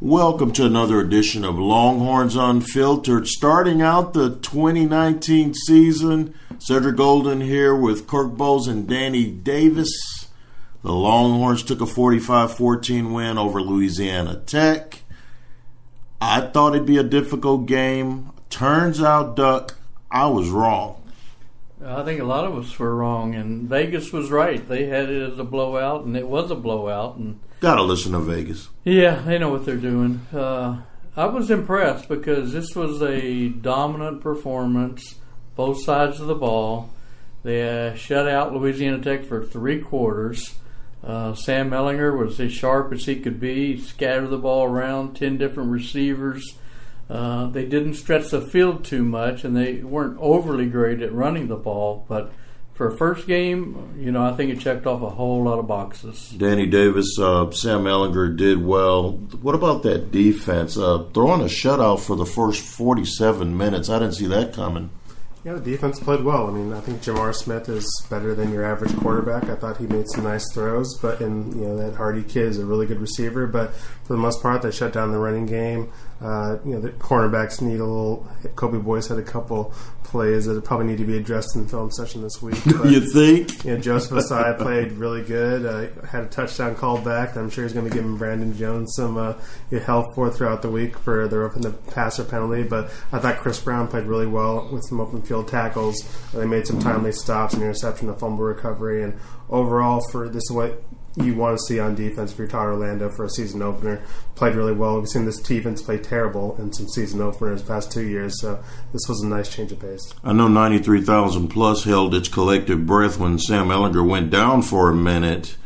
Welcome to another edition of Longhorns Unfiltered. Starting out the 2019 season, Cedric Golden here with Kirk Bowles and Danny Davis. The Longhorns took a 45-14 win over Louisiana Tech. I thought it'd be a difficult game. Turns out, Duck, I was wrong. I think a lot of us were wrong, and Vegas was right. They had it as a blowout, and it was a blowout, and gotta listen to Vegas. Yeah, they know what they're doing. I was impressed because this was a dominant performance, both sides of the ball. They shut out Louisiana Tech for three quarters. Sam Ehlinger was as sharp as he could be. He scattered the ball around, 10 different receivers. They didn't stretch the field too much, and they weren't overly great at running the ball, but for a first game, you know, I think it checked off a whole lot of boxes. Danny Davis, Sam Ehlinger did well. What about that defense? Throwing a shutout for the first 47 minutes. I didn't see that coming. Yeah, the defense played well. I mean, I think Jamar Smith is better than your average quarterback. I thought he made some nice throws, but that Hardy kid is a really good receiver. But for the most part, they shut down the running game. The cornerbacks need a little. Kobe Boyce had a couple plays that probably need to be addressed in the film session this week. But, you think? Yeah, Joseph Asai played really good. Had a touchdown called back. I'm sure he's going to give Brandon Jones some help for throughout the week for their open the passer penalty. But I thought Chris Brown played really well with some open field tackles. They made some timely stops, an interception, a fumble recovery, and overall, for this is what you want to see on defense if you're Todd Orlando for a season opener. Played really well. We've seen this defense play terrible in some season openers the past 2 years, so this was a nice change of pace. I know 93,000 plus held its collective breath when Sam Ehlinger went down for a minute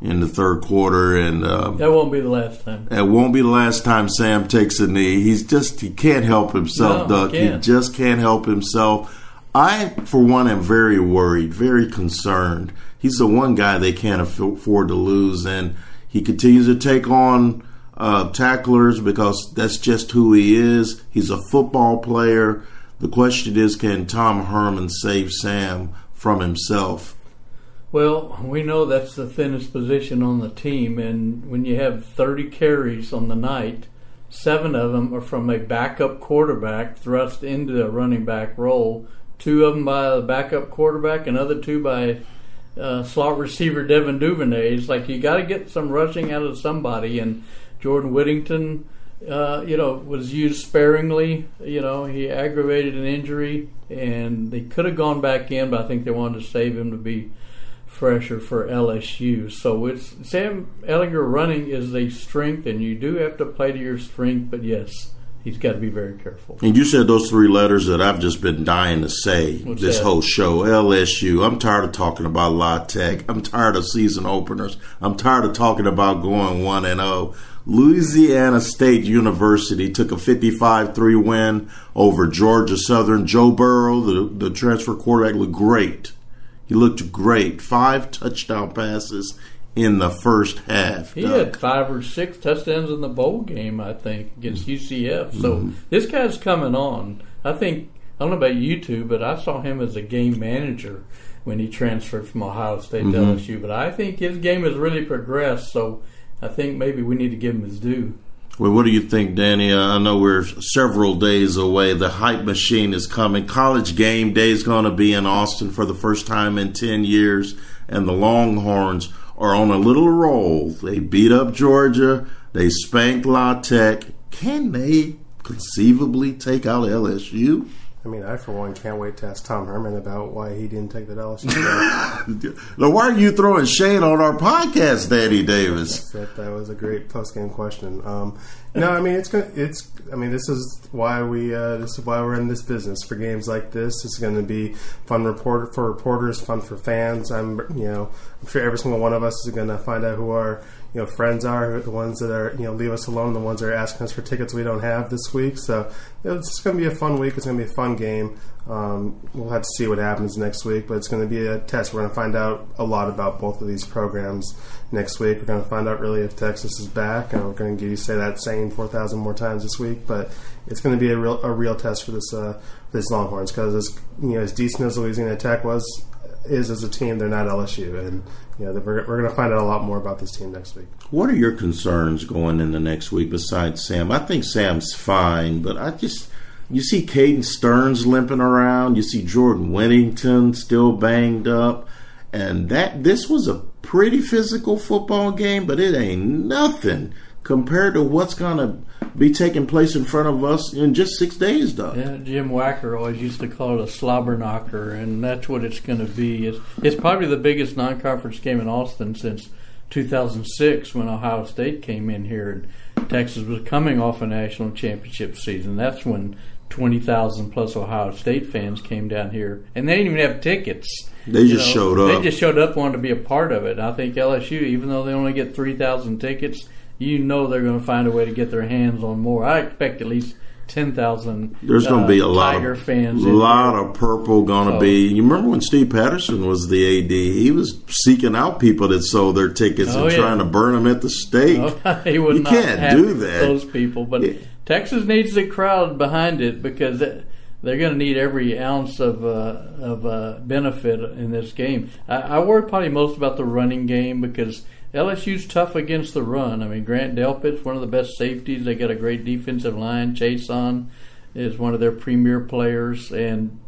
in the third quarter. And that won't be the last time. It won't be the last time Sam takes a knee. He can't help himself, no, Doug. He just can't help himself. I, for one, am very worried, very concerned. He's the one guy they can't afford to lose, and he continues to take on tacklers because that's just who he is. He's a football player. The question is, can Tom Herman save Sam from himself? Well, we know that's the thinnest position on the team, and when you have 30 carries on the night, 7 of them are from a backup quarterback thrust into a running back role, 2 of them by the backup quarterback, another 2 by slot receiver Devin Duvernay. It's like you got to get some rushing out of somebody, and Jordan Whittington, was used sparingly. He aggravated an injury, and they could have gone back in, but I think they wanted to save him to be fresher for LSU. So it's Sam Ehlinger running is a strength, and you do have to play to your strength, but yes, he's got to be very careful. And you said those 3 letters that I've just been dying to say. What's this that? Whole show, LSU. I'm tired of talking about La Tech. I'm tired of season openers. I'm tired of talking about going 1-0. Louisiana State University took a 55-3 win over Georgia Southern. Joe Burrow, the transfer quarterback, looked great. He looked great. 5 touchdown passes in the first half. He had 5 or 6 touchdowns in the bowl game, I think, against UCF. So This guy's coming on. I don't know about you two, but I saw him as a game manager when he transferred from Ohio State to LSU. But I think his game has really progressed, so I think maybe we need to give him his due. Well, what do you think, Danny? I know we're several days away. The hype machine is coming. College game day is going to be in Austin for the first time in 10 years, and the Longhorns are on a little roll. They beat up Georgia. They spanked La Tech. Can they conceivably take out LSU? I mean, I, for one, can't wait to ask Tom Herman about why he didn't take that LSU. Now, why are you throwing shade on our podcast, Danny Davis? That was a great post-game question. This is why we're in this business for games like this. It's going to be fun for reporters, fun for fans. I'm sure every single one of us is going to find out who our friends are, the ones that are leave us alone, the ones that are asking us for tickets we don't have this week. So it's just going to be a fun week. It's going to be a fun game. We'll have to see what happens next week, but it's going to be a test. We're going to find out a lot about both of these programs next week. We're going to find out really if Texas is back, and we're going to say that same 4,000 more times this week. But it's going to be a real test for this Longhorns because as decent as Louisiana Tech was, is as a team. They're not LSU, and you know, we're going to find out a lot more about this team next week. What are your concerns going into next week besides Sam? I think Sam's fine, but you see Caden Stearns limping around. You see Jordan Whittington still banged up, and this was a pretty physical football game, but it ain't nothing compared to what's going to be taking place in front of us in just 6 days, Doug. Yeah, Jim Wacker always used to call it a slobber knocker, and that's what it's going to be. It's probably the biggest non-conference game in Austin since 2006, when Ohio State came in here and Texas was coming off a national championship season. That's when 20,000 plus Ohio State fans came down here, and they didn't even have tickets. They just showed up. They just showed up, wanted to be a part of it. I think LSU, even though they only get 3,000 tickets, you know they're going to find a way to get their hands on more. I expect at least 10,000 There's going to be a Tiger lot of fans. A lot of purple going to be. You remember when Steve Patterson was the AD? He was seeking out people that sold their tickets and trying to burn them at the stake. You can't do that. Those people, but yeah. Texas needs the crowd behind it, because they're going to need every ounce of benefit in this game. I worry probably most about the running game, because LSU's tough against the run. I mean, Grant Delpit's one of the best safeties. They got a great defensive line. Chase Young is one of their premier players, and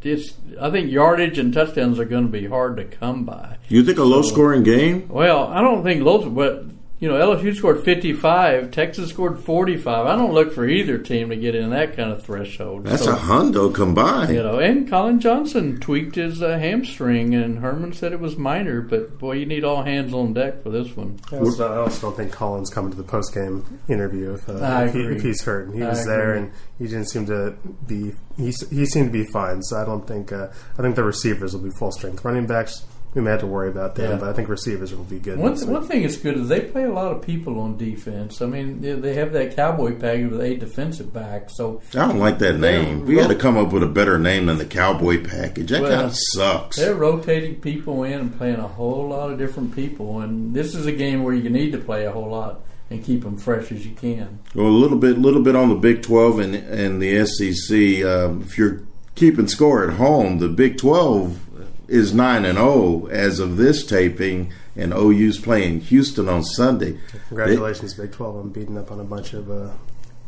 I think yardage and touchdowns are going to be hard to come by. You think a low-scoring game? Well, I don't think low, but LSU scored 55. Texas scored 45. I don't look for either team to get in that kind of threshold. That's a hundo combined. And Colin Johnson tweaked his hamstring, and Herman said it was minor. But, boy, you need all hands on deck for this one. I also don't think Colin's coming to the post-game interview if he's hurt. And he was there, and he didn't seem to be – he seemed to be fine. So I don't think – I think the receivers will be full strength. Running backs – we may have to worry about them, but I think receivers will be good. One thing that's good is they play a lot of people on defense. I mean, they have that Cowboy package with 8 defensive backs. So I don't like that name. We had to come up with a better name than the Cowboy package. That kind of sucks. They're rotating people in and playing a whole lot of different people, and this is a game where you need to play a whole lot and keep them fresh as you can. Well, a little bit on the Big 12 and the SEC. If you're keeping score at home, the Big 12 is 9-0 as of this taping, and OU's playing Houston on Sunday. Congratulations, Big 12, on beating up on a bunch of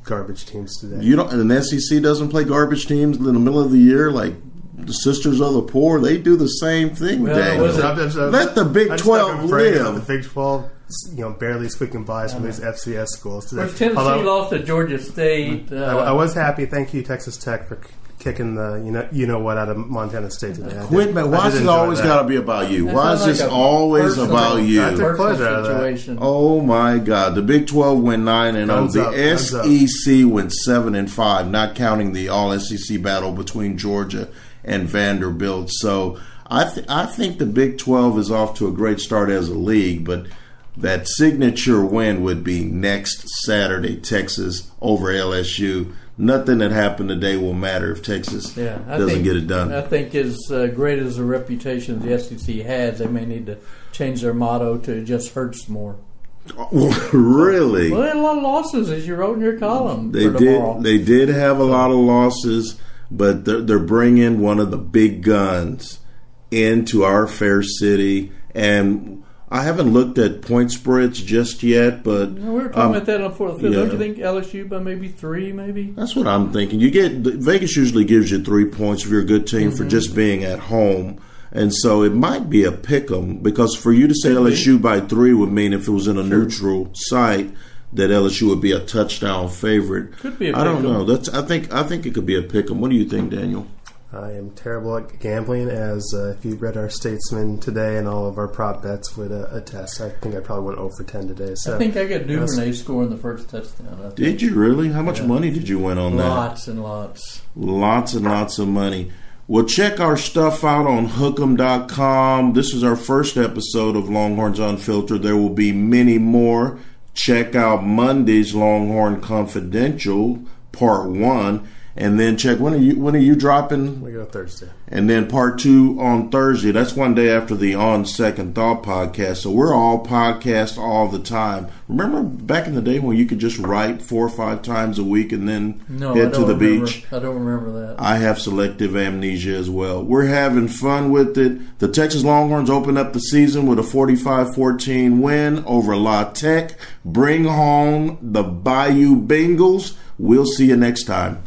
garbage teams today. And the SEC doesn't play garbage teams in the middle of the year like the Sisters of the Poor. They do the same thing. Let the Big 12 live. The Big 12, barely squeaking by some of these FCS schools today. Tennessee lost to Georgia State. I was happy. Thank you, Texas Tech, for kicking the what out of Montana State today. Why is it always got to be about you? Why is this always about you? Oh my God! The Big 12 went 9-0. The SEC went 7-5, not counting the All SEC battle between Georgia and Vanderbilt. So I think the Big 12 is off to a great start as a league, but that signature win would be next Saturday, Texas over LSU. Nothing that happened today will matter if Texas doesn't get it done. I think as great as the reputation the SEC has, they may need to change their motto to "just hurts more." Oh, really? Well, they had a lot of losses, as you wrote in your column. They did have a lot of losses, but they're bringing one of the big guns into our fair city. And I haven't looked at point spreads just yet, but we were talking about that on fourth field. Yeah. Don't you think LSU by maybe 3? Maybe that's what I'm thinking. You get Vegas usually gives you 3 points if you're a good team for just being at home, and so it might be a pick 'em, because for you to say LSU by 3 would mean if it was in a neutral site that LSU would be a touchdown favorite. Could be. I don't know. I think it could be a pick 'em. What do you think, Daniel? I am terrible at gambling, as if you read our Statesman today and all of our prop bets would attest. I think I probably went 0 for 10 today. So I think I got Duvernay scoring the first touchdown. Did you really? How much money did you win on that? Lots and lots. Lots and lots of money. Well, check our stuff out on hook'em.com. This is our first episode of Longhorns Unfiltered. There will be many more. Check out Monday's Longhorn Confidential Part 1. And then check, when are you dropping? We go Thursday. And then part two on Thursday. That's one day after the On Second Thought podcast. So we're all podcast all the time. Remember back in the day when you could just write 4 or 5 times a week and then head to the beach? I don't remember that. I have selective amnesia as well. We're having fun with it. The Texas Longhorns open up the season with a 45-14 win over La Tech. Bring home the Bayou Bengals. We'll see you next time.